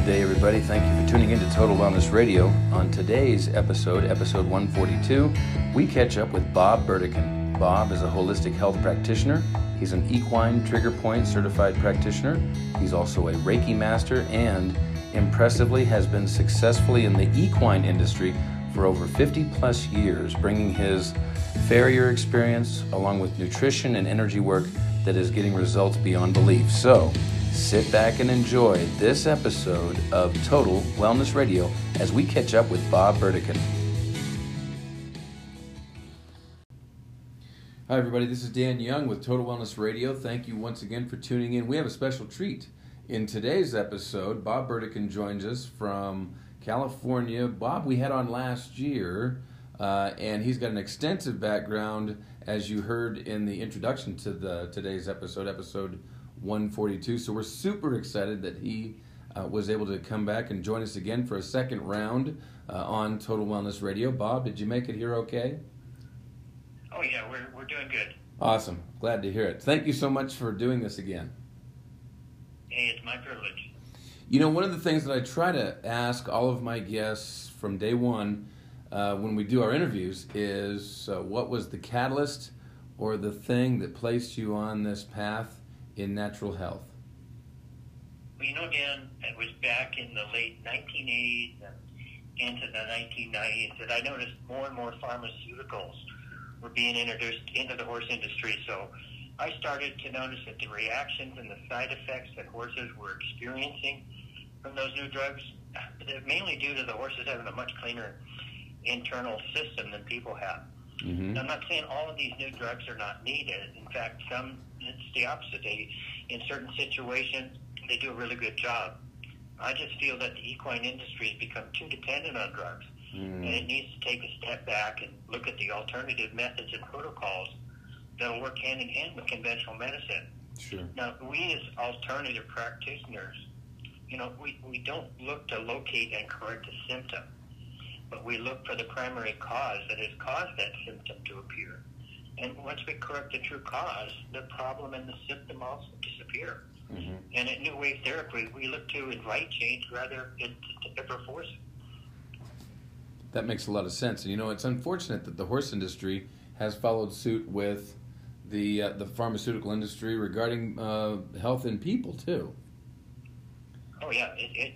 Good day, everybody. Thank you for tuning in to Total Wellness Radio. On today's episode, episode 142, we catch up with Bob Burdekin. Bob is a holistic health practitioner. He's an equine trigger point certified practitioner. He's also a Reiki master and, impressively, has been successfully in the equine industry for over 50 plus years, bringing his farrier experience along with nutrition and energy work that is getting results beyond belief. So, sit back and enjoy this episode of Total Wellness Radio as we catch up with Bob Burdekin. Hi everybody, this is Dan Young with Total Wellness Radio. Thank you once again for tuning in. We have a special treat. In today's episode, Bob Burdekin joins us from California. Bob we had on last year, and he's got an extensive background, as you heard in the introduction to today's episode 142. So we're super excited that he was able to come back and join us again for a second round on Total Wellness Radio. Bob, did you make it here okay? Oh yeah, we're doing good. Awesome. Glad to hear it. Thank you so much for doing this again. Hey, it's my privilege. You know, one of the things that I try to ask all of my guests from day one when we do our interviews is what was the catalyst or the thing that placed you on this path in natural health? Well, you know, Dan, it was back in the late 1980s and into the 1990s that I noticed more and more pharmaceuticals were being introduced into the horse industry. So I started to notice that the reactions and the side effects that horses were experiencing from those new drugs, mainly due to the horses having a much cleaner internal system than people have. Mm-hmm. Now, I'm not saying all of these new drugs are not needed. In fact, some, it's the opposite. In certain situations, they do a really good job. I just feel that the equine industry has become too dependent on drugs, and it needs to take a step back and look at the alternative methods and protocols that will work hand-in-hand with conventional medicine. Sure. Now, we as alternative practitioners, you know, we don't look to locate and correct a symptom, but we look for the primary cause that has caused that symptom to appear. And once we correct the true cause, the problem and the symptom also disappear. Mm-hmm. And at New Wave Therapy, we look to invite change rather than to ever force it. That makes a lot of sense. And you know, it's unfortunate that the horse industry has followed suit with the pharmaceutical industry regarding health in people, too. Oh, yeah. It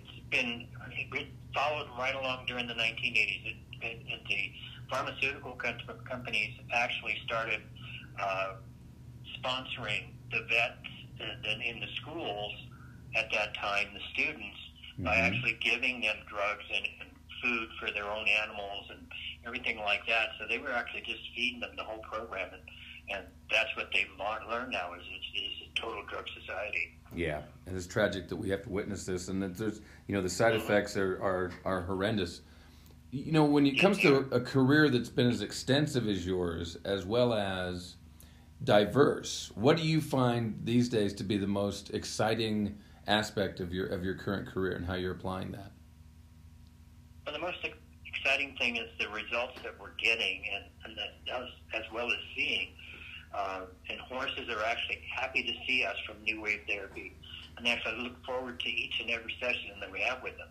followed right along during the 1980s. The pharmaceutical companies actually started sponsoring the vets in the schools at that time, the students, mm-hmm. by actually giving them drugs and food for their own animals and everything like that. So they were actually just feeding them the whole program, and that's what they've learned now is it's a total drug society. Yeah, and it's tragic that we have to witness this, and that there's, you know, the side effects are horrendous. You know, when it comes to a career that's been as extensive as yours, as well as diverse, what do you find these days to be the most exciting aspect of your current career and how you're applying that? Well, the most exciting thing is the results that we're getting and that as well as seeing. And horses are actually happy to see us from New Wave Therapy. And they actually look forward to each and every session that we have with them.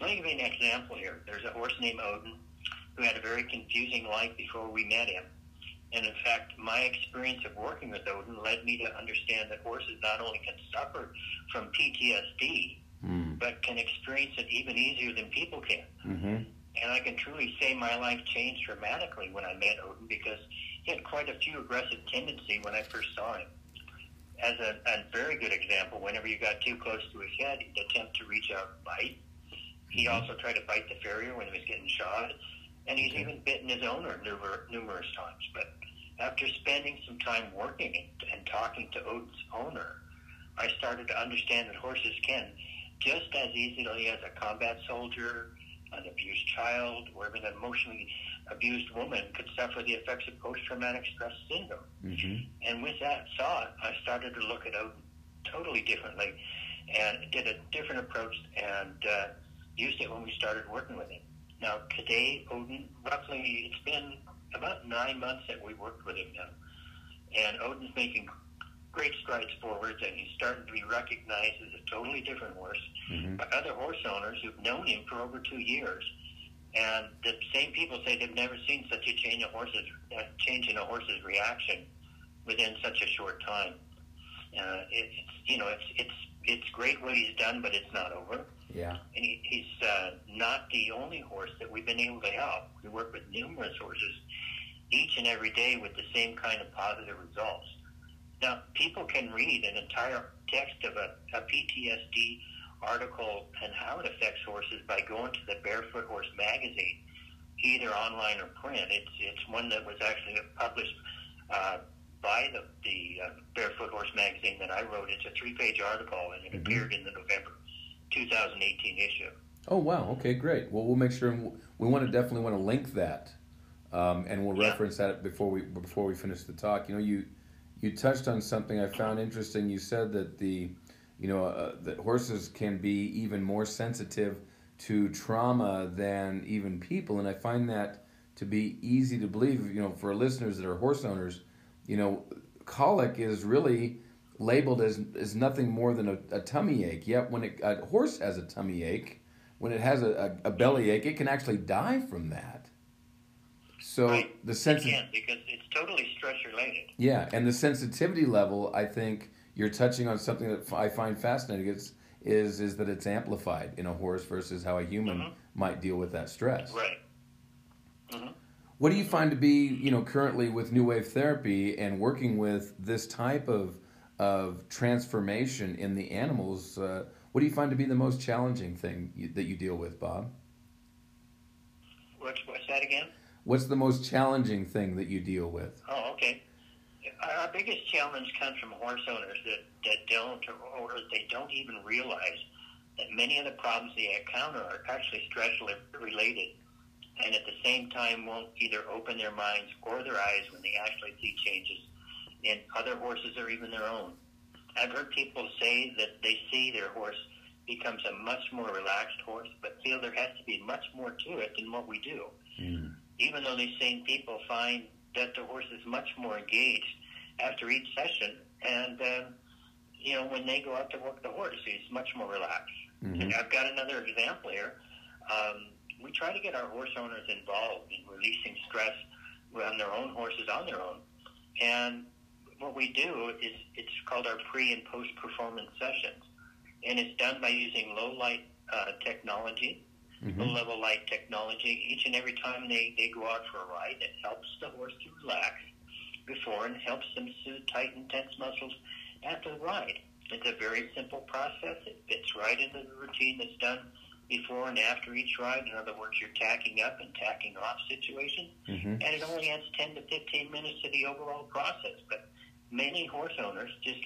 Let me give you an example here. There's a horse named Odin who had a very confusing life before we met him. And in fact, my experience of working with Odin led me to understand that horses not only can suffer from PTSD, but can experience it even easier than people can. Mm-hmm. And I can truly say my life changed dramatically when I met Odin because he had quite a few aggressive tendencies when I first saw him. As a very good example, whenever you got too close to his head, he'd attempt to reach out and bite. He also tried to bite the farrier when he was getting shod, and he's even bitten his owner numerous times. But after spending some time working and talking to Odin's owner, I started to understand that horses can, just as easily as a combat soldier, an abused child, or even an emotionally abused woman could suffer the effects of post-traumatic stress syndrome. Mm-hmm. And with that thought, I started to look at it totally differently and did a different approach and used it when we started working with him. Now, today, Odin, roughly, it's been about 9 months that we worked with him now. And Odin's making great strides forwards, and he's starting to be recognized as a totally different horse by other horse owners who've known him for over 2 years. And the same people say they've never seen such a change in a horse's reaction within such a short time. It's great what he's done, but it's not over. Yeah. And he's not the only horse that we've been able to help. We work with numerous horses each and every day with the same kind of positive results. Now, people can read an entire text of a PTSD article and how it affects horses by going to the Barefoot Horse magazine, either online or print. It's one that was actually published by the Barefoot Horse magazine that I wrote. It's a 3-page article, and it appeared in the November 2018 issue. Oh, wow. Okay, great. Well, we'll make sure we definitely want to link that, and we'll reference that before we finish the talk. You know, you touched on something I found interesting. You said that that horses can be even more sensitive to trauma than even people, and I find that to be easy to believe. You know, for listeners that are horse owners, you know, colic is really labeled as nothing more than a tummy ache. Yet when a horse has a tummy ache, when it has a belly ache, it can actually die from that. So the because it's totally stress related. Yeah, and the sensitivity level, I think. You're touching on something that I find fascinating. Is that it's amplified in a horse versus how a human might deal with that stress. Right. What do you find to be, currently with New Wave Therapy and working with this type of transformation in the animals? What do you find to be the most challenging thing that you deal with, Bob? What's that again? What's the most challenging thing that you deal with? Oh, okay. Our biggest challenge comes from horse owners that don't even realize that many of the problems they encounter are actually stress related, and at the same time won't either open their minds or their eyes when they actually see changes in other horses or even their own. I've heard people say that they see their horse becomes a much more relaxed horse, but feel there has to be much more to it than what we do. Mm. Even though these same people find that the horse is much more engaged after each session, and when they go out to work the horse, he's much more relaxed. And I've got another example here. We try to get our horse owners involved in releasing stress on their own horses on their own, and what we do is it's called our pre and post performance sessions, and it's done by using low light technology. Low-level light technology. Each and every time they go out for a ride, it helps the horse to relax before and helps them soothe tight and tense muscles after the ride. It's a very simple process. It fits right into the routine that's done before and after each ride. In other words, you're tacking up and tacking off situation, and it only adds 10 to 15 minutes to the overall process. But many horse owners just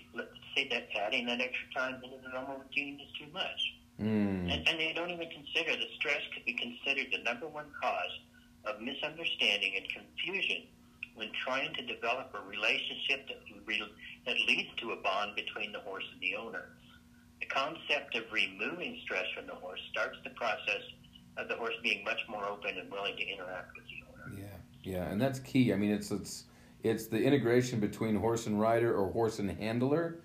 say that adding that extra time into the normal routine is too much. And they don't even consider that stress could be considered the number one cause of misunderstanding and confusion when trying to develop a relationship that leads to a bond between the horse and the owner. The concept of removing stress from the horse starts the process of the horse being much more open and willing to interact with the owner. Yeah, and that's key. I mean, it's the integration between horse and rider or horse and handler,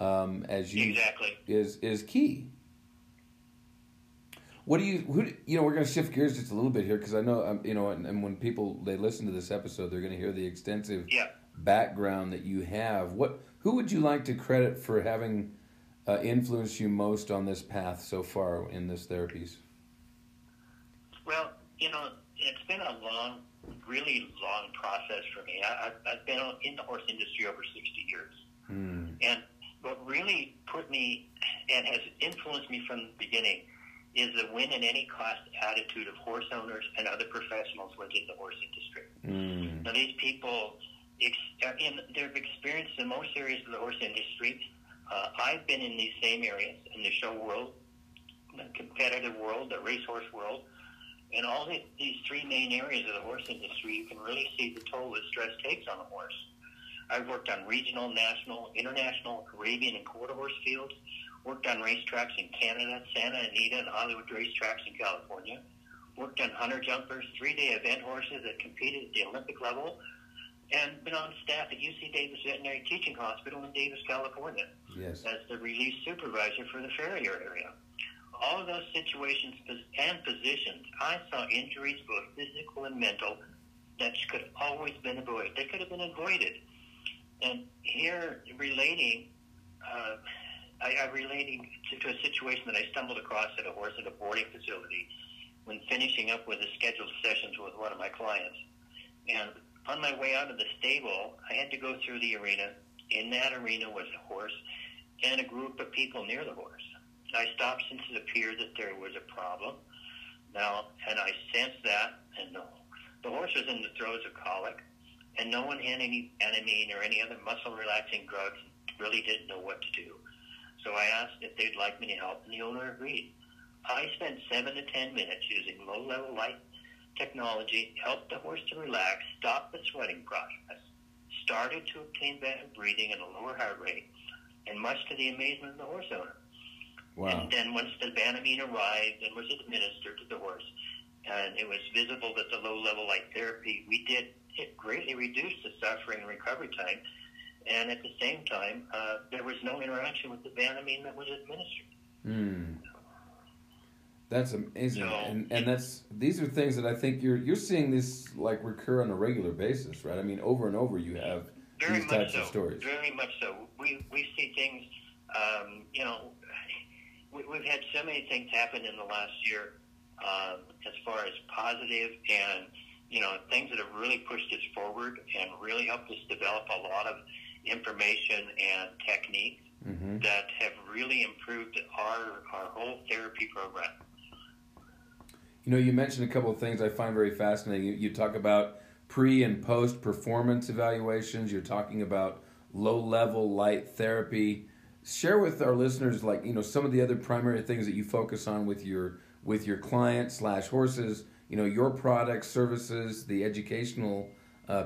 is key. We're going to shift gears just a little bit here because I know, and when people, they listen to this episode, they're going to hear the extensive background that you have. Who would you like to credit for having influenced you most on this path so far in this therapies? Well, it's been a long, really long process for me. I've been in the horse industry over 60 years. And what really put me and has influenced me from the beginning is the win-at-any-cost attitude of horse owners and other professionals within the horse industry. Now, these people, they've experienced in most areas of the horse industry. I've been in these same areas, in the show world, the competitive world, the racehorse world, and all these three main areas of the horse industry, you can really see the toll that stress takes on a horse. I've worked on regional, national, international, Caribbean, and quarter horse fields, worked on racetracks in Canada, Santa Anita, and Hollywood racetracks in California, worked on hunter jumpers, 3-day event horses that competed at the Olympic level, and been on staff at UC Davis Veterinary Teaching Hospital in Davis, California, yes, as the relief supervisor for the Ferrier area. All of those situations and positions, I saw injuries, both physical and mental, that could have always been avoided. They could have been avoided. And here, relating, I'm relating to a situation that I stumbled across at a horse at a boarding facility when finishing up with the scheduled sessions with one of my clients. And on my way out of the stable, I had to go through the arena. In that arena was a horse and a group of people near the horse. I stopped since it appeared that there was a problem. Now, and I sensed that, and the horse was in the throes of colic, and no one had any banamine or any other muscle-relaxing drugs, really didn't know what to do. So I asked if they'd like me to help, and the owner agreed. I spent 7 to 10 minutes using low-level light technology, helped the horse to relax, stopped the sweating process, started to obtain better breathing and a lower heart rate, and much to the amazement of the horse owner. Wow. And then once the banamine arrived and was administered to the horse, and it was visible that the low-level light therapy we did, it greatly reduced the suffering and recovery time. And at the same time, there was no interaction with the banamine that was administered. Mm. That's amazing. So, and that's, these are things that I think you're seeing this like recur on a regular basis, right? I mean, over and over you have these types of stories. Very much so. We see things, you know, we've had so many things happen in the last year as far as positive and, you know, things that have really pushed us forward and really helped us develop a lot of information and techniques mm-hmm. that have really improved our whole therapy program. You know, you mentioned a couple of things I find very fascinating. You talk about pre and post performance evaluations. You're talking about low-level light therapy. Share with our listeners, like, you know, some of the other primary things that you focus on with your clients / horses, you know, your products, services, the educational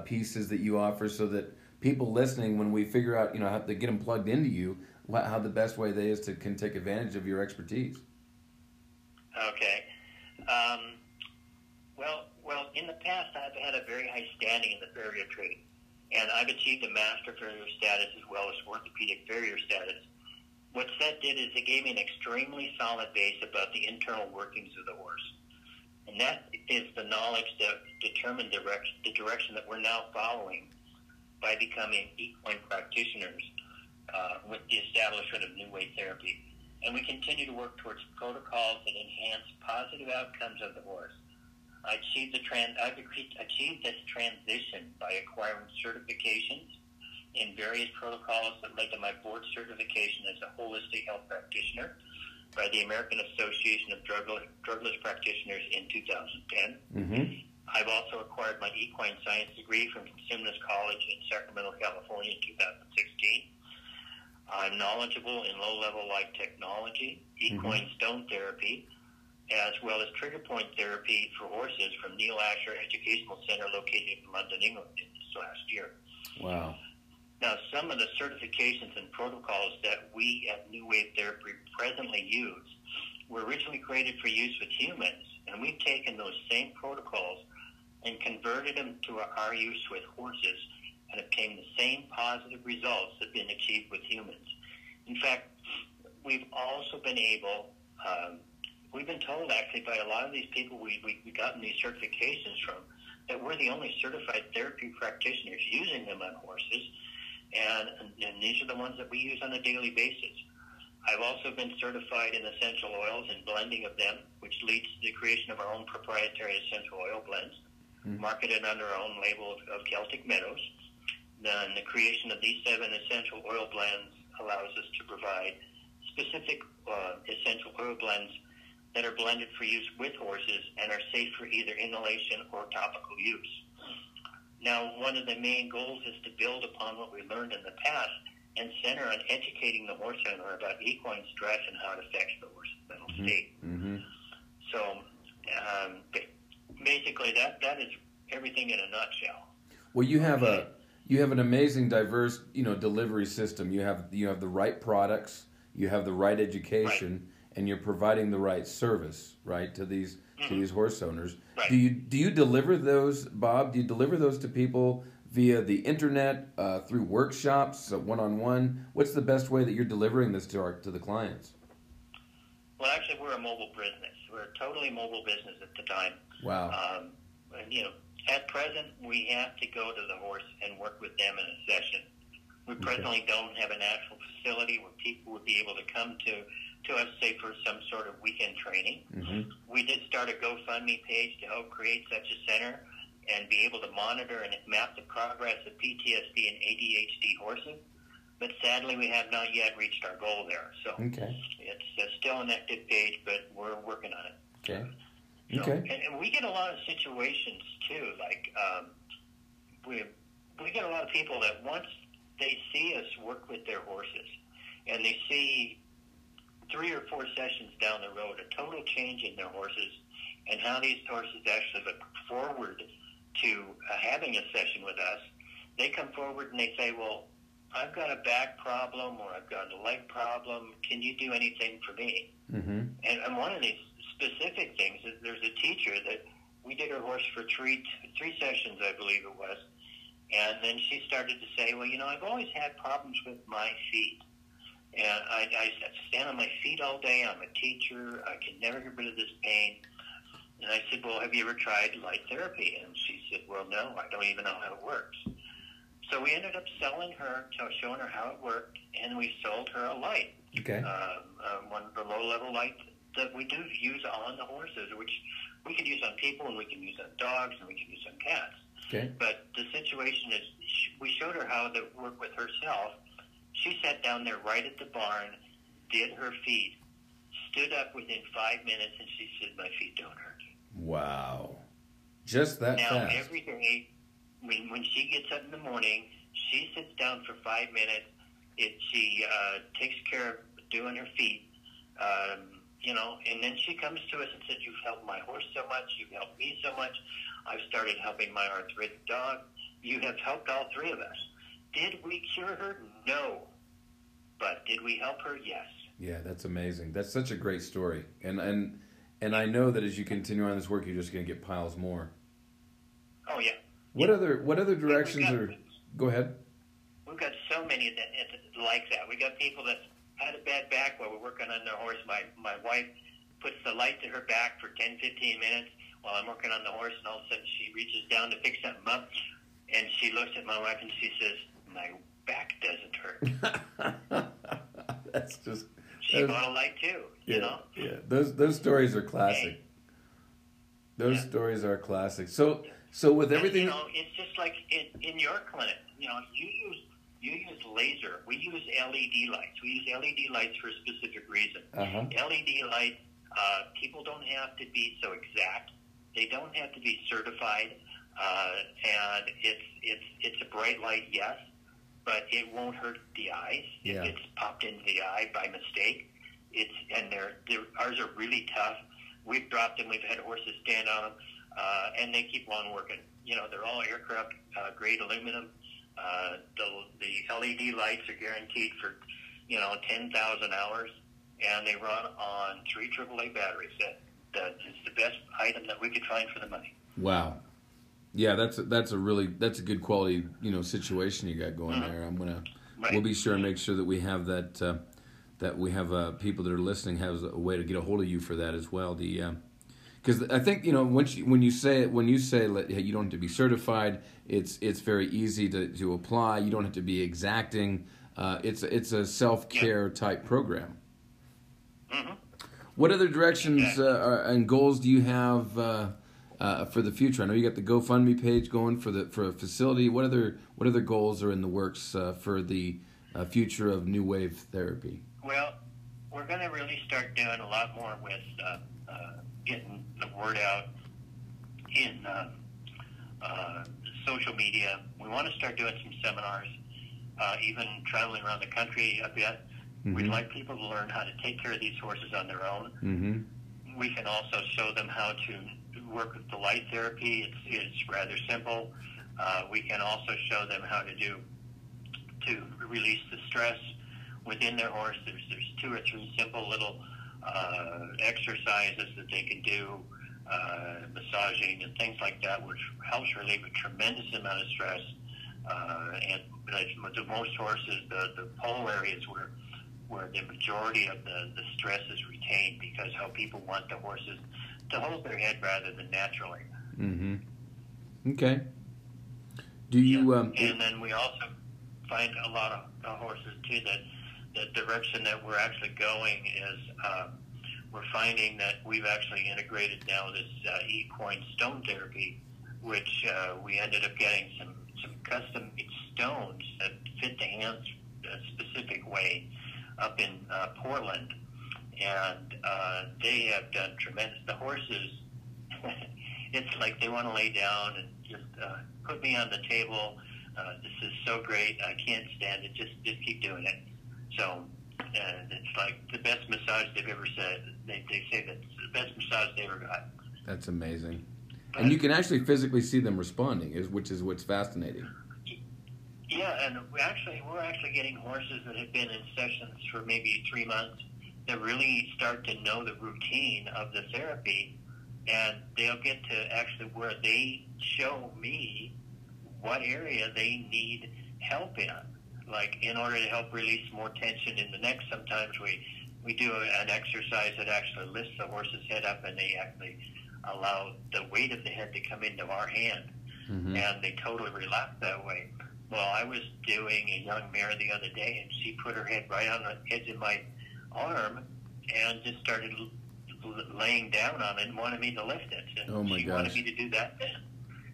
pieces that you offer, so that people listening, when we figure out, you know, how to get them plugged into you, how the best way they is to can take advantage of your expertise. Okay. Well, in the past, I've had a very high standing in the farrier trade, and I've achieved a master farrier status as well as orthopedic farrier status. What that did is it gave me an extremely solid base about the internal workings of the horse. And that is the knowledge that determined the direction that we're now following by becoming equine practitioners with the establishment of New Wave Therapy. And we continue to work towards protocols that enhance positive outcomes of the horse. I've achieved this transition by acquiring certifications in various protocols that led to my board certification as a holistic health practitioner by the American Association of Drugless Practitioners in 2010. Mm-hmm. I've also acquired my equine science degree from Consumless College in Sacramento, California in 2016. I'm knowledgeable in low-level light technology, equine mm-hmm. stone therapy, as well as trigger point therapy for horses from Neil Asher Educational Center located in London, England this last year. Wow. Now, some of the certifications and protocols that we at New Wave Therapy presently use were originally created for use with humans, and we've taken those same protocols and converted them to our use with horses and obtained the same positive results that have been achieved with humans. In fact, we've also been able, we've been told actually by a lot of these people we've gotten these certifications from, that we're the only certified therapy practitioners using them on horses. And these are the ones that we use on a daily basis. I've also been certified in essential oils and blending of them, which leads to the creation of our own proprietary essential oil blends, mm-hmm. marketed under our own label of Celtic Meadows. Then the creation of these 7 essential oil blends allows us to provide specific essential oil blends that are blended for use with horses and are safe for either inhalation or topical use. Now, one of the main goals is to build upon what we learned in the past and center on educating the horse owner about equine stress and how it affects the horse's mental mm-hmm. state. Mm-hmm. So, basically, that is everything in a nutshell. Well, you have an amazing, diverse, you know, delivery system. You have the right products, you have the right education, right. and you're providing the right service, right, to these. To these horse owners. Right. Do you deliver those, Bob? Do you deliver those to people via the internet, through workshops, one-on-one? What's the best way that you're delivering this to the clients? Well, actually, we're a mobile business. We're a totally mobile business at the time. Wow. At present, we have to go to the horse and work with them in a session. We presently don't have an actual facility where people would be able to come to us, say, for some sort of weekend training. Mm-hmm. We did start a GoFundMe page to help create such a center and be able to monitor and map the progress of PTSD and ADHD horses. But sadly, we have not yet reached our goal there. So it's still an active page, but we're working on it. Okay. So, and we get a lot of situations, too. Like, we get a lot of people that once they see us work with their horses, and they see 3 or 4 sessions down the road, a total change in their horses and how these horses actually look forward to having a session with us, they come forward and they say, well, I've got a back problem or I've got a leg problem. Can you do anything for me? Mm-hmm. And one of these specific things is there's a teacher that we did her horse for three sessions, I believe it was. And then she started to say, well, I've always had problems with my feet. And I stand on my feet all day. I'm a teacher. I can never get rid of this pain. And I said, well, have you ever tried light therapy? And she said, well, no, I don't even know how it works. So we ended up selling her, showing her how it worked, and we sold her a light. Okay. One of the low-level lights that we do use on the horses, which we can use on people, and we can use on dogs, and we can use on cats. Okay. But the situation is we showed her how to work with herself. She sat down there right at the barn, did her feet, stood up within 5 minutes, and she said, my feet don't hurt. Wow. Just that fast. Now, every day, when she gets up in the morning, she sits down for 5 minutes. She takes care of doing her feet, and then she comes to us and says, you've helped my horse so much. You've helped me so much. I've started helping my arthritic dog. You have helped all 3 of us. Did we cure her? No. But did we help her? Yes. Yeah, that's amazing. That's such a great story. And I know that as you continue on this work, you're just going to get piles more. Oh, yeah. What other directions are... Go ahead. We've got so many that like that. We've got people that had a bad back while we're working on their horse. My wife puts the light to her back for 10, 15 minutes while I'm working on the horse, and all of a sudden she reaches down to pick something up, and she looks at my wife and she says, my back doesn't hurt. That's just... She bought a light too, you know? Yeah, those stories are classic. Okay. Those stories are classic. So with everything... it's just like in your clinic, you use laser. We use LED lights. We use LED lights for a specific reason. Uh-huh. LED lights, people don't have to be so exact. They don't have to be certified. And it's a bright light, yes, but it won't hurt the eyes. Yeah. If it's popped into the eye by mistake. Ours are really tough. We've dropped them. We've had horses stand on them, and they keep on working. They're all aircraft grade aluminum. The LED lights are guaranteed for 10,000 hours, and they run on 3 AAA batteries. That is the best item that we could find for the money. Wow. Yeah, that's a good quality situation you got going there. We'll be sure and make sure that we have that. That we have people that are listening has a way to get a hold of you for that as well. Because I think when you say you don't have to be certified, it's very easy to apply. You don't have to be exacting. It's a self-care type program. Mm-hmm. What other directions and goals do you have for the future? I know you got the GoFundMe page going for a facility. What other goals are in the works for the future of New Wave Therapy? Well, we're going to really start doing a lot more with getting the word out in social media. We want to start doing some seminars, even traveling around the country a bit. Mm-hmm. We'd like people to learn how to take care of these horses on their own. Mm-hmm. We can also show them how to work with the light therapy. It's rather simple. We can also show them how to release the stress within their horse. There's 2 or 3 simple little exercises that they can do, massaging and things like that, which helps relieve a tremendous amount of stress. And the most horses, the pole areas where the majority of the stress is retained, because how people want the horses to hold their head rather than naturally. Mm-hmm. Okay. Do you? Yeah. And then we also find a lot of horses too that the direction that we're actually going is we're finding that we've actually integrated now this equine stone therapy, which we ended up getting some custom-made stones that fit the hands a specific way up in Portland, and they have done tremendous. The horses, it's like they want to lay down and just put me on the table. This is so great. I can't stand it. Just keep doing it. So it's like the best massage they've ever said. They say that's the best massage they ever got. That's amazing. But, and you can actually physically see them responding, which is what's fascinating. Yeah, and we're actually getting horses that have been in sessions for maybe 3 months that really start to know the routine of the therapy, and they'll get to actually where they show me what area they need help in. Like, in order to help release more tension in the neck, sometimes we do an exercise that actually lifts the horse's head up, and they actually allow the weight of the head to come into our hand, mm-hmm. and they totally relax that way. Well, I was doing a young mare the other day, and she put her head right on the edge of my arm and just started laying down on it and wanted me to lift it. And oh my gosh. She wanted me to do that then.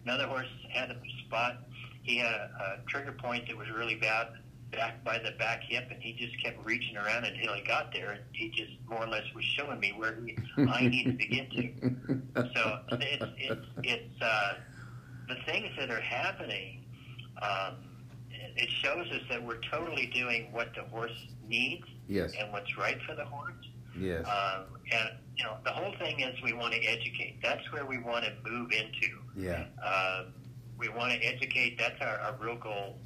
Another horse had a spot. He had a trigger point that was really bad back by the back hip, and he just kept reaching around until he got there, and he just more or less was showing me where I needed to get to. So it's the things that are happening. It shows us that we're totally doing what the horse needs, yes. and what's right for the horse. Yes. And you know, the whole thing is we want to educate. That's where we want to move into. Yeah. We want to educate. That's our real goal,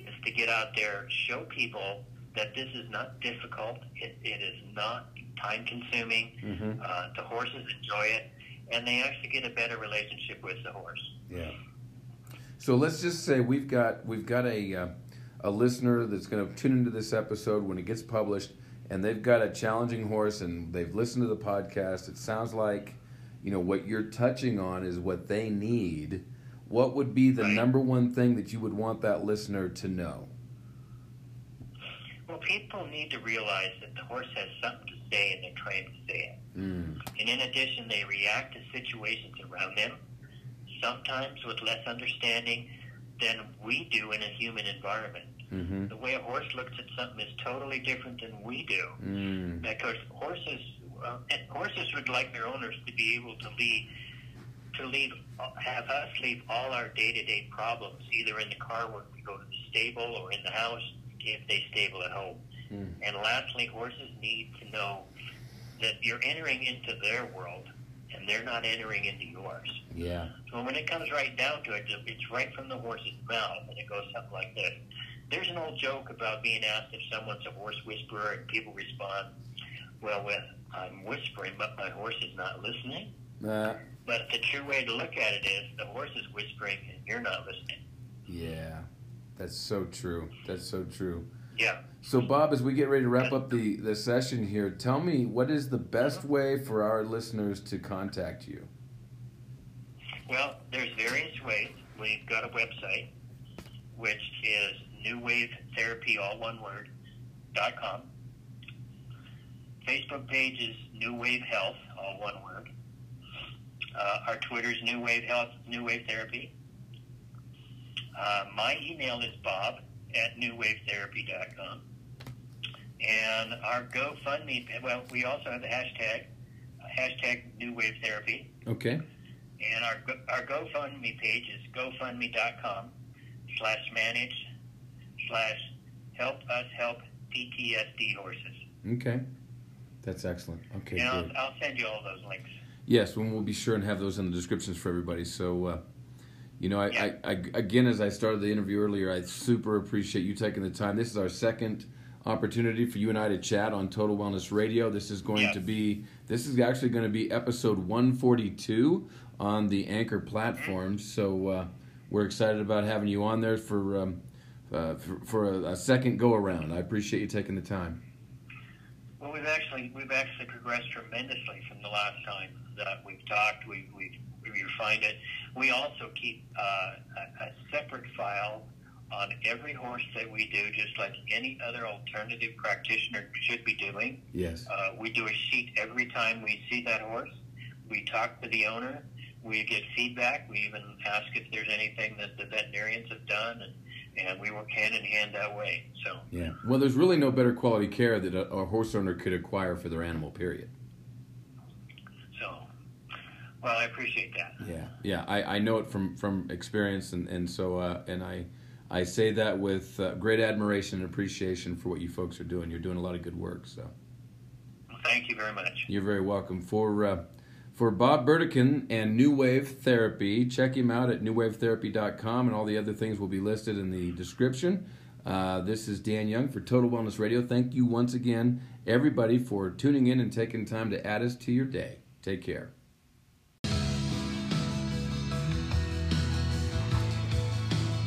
is to get out there, show people that this is not difficult. It is not time-consuming. Mm-hmm. The horses enjoy it, and they actually get a better relationship with the horse. Yeah. So let's just say we've got a listener that's going to tune into this episode when it gets published, and they've got a challenging horse, and they've listened to the podcast. It sounds like, you know, what you're touching on is what they need. What would be the number one thing that you would want that listener to know? Well, people need to realize that the horse has something to say, and they're trained to say it. Mm. And in addition, they react to situations around them, sometimes with less understanding than we do in a human environment. Mm-hmm. The way a horse looks at something is totally different than we do. Mm. Because horses would like their owners to be able to have us leave all our day-to-day problems, either in the car when we go to the stable or in the house if they stable at home. Mm. And lastly, horses need to know that you're entering into their world, and they're not entering into yours. Yeah. So when it comes right down to it, it's right from the horse's mouth, and it goes something like this. There's an old joke about being asked if someone's a horse whisperer, and people respond, well, I'm whispering, but my horse is not listening. But the true way to look at it is the horse is whispering, and you're not listening. Yeah. That's so true. That's so true. Yeah. So, Bob, as we get ready to wrap up the session here, tell me, what is the best way for our listeners to contact you? Well, there's various ways. We've got a website, which is newwavetherapy.com. Facebook page is New Wave Health, all one word. Our Twitter is New Wave Health, New Wave Therapy. My email is bob@newwavetherapy.com. And our GoFundMe, well, we also have the hashtag New Wave Therapy. Okay. And our GoFundMe page is gofundme.com/manage/help-us-help-PTSD-horses. Okay. That's excellent. Okay. And I'll send you all those links. Yes, and we'll be sure and have those in the descriptions for everybody. So, you know, I again, as I started the interview earlier, I super appreciate you taking the time. This is our second opportunity for you and I to chat on Total Wellness Radio. This is going to be, episode 142 on the Anchor platform. So We're excited about having you on there for a second go around. I appreciate you taking the time. Well, we've actually progressed tremendously from the last time that we've talked. We've refined it. We also keep a separate file on every horse that we do, just like any other alternative practitioner should be doing. Yes. We do a sheet every time we see that horse. We talk to the owner. We get feedback. We even ask if there's anything that the veterinarians have done, and we work hand in hand that way. So yeah. Well, there's really no better quality care that a horse owner could acquire for their animal, period. So, well, I appreciate that. Yeah. Yeah. I know it from experience, and so I say that with great admiration and appreciation for what you folks are doing. You're doing a lot of good work. So, well, thank you very much. You're very welcome. For Bob Burdekin and New Wave Therapy, check him out at newwavetherapy.com, and all the other things will be listed in the description. This is Dan Young for Total Wellness Radio. Thank you once again, everybody, for tuning in and taking time to add us to your day. Take care.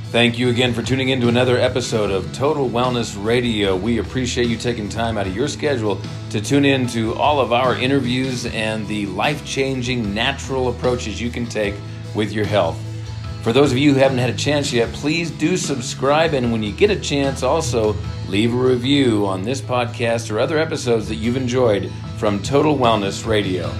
Thank you again for tuning in to another episode of Total Wellness Radio. We appreciate you taking time out of your schedule to tune in to all of our interviews and the life-changing natural approaches you can take with your health. For those of you who haven't had a chance yet, please do subscribe, and when you get a chance, also leave a review on this podcast or other episodes that you've enjoyed from Total Wellness Radio.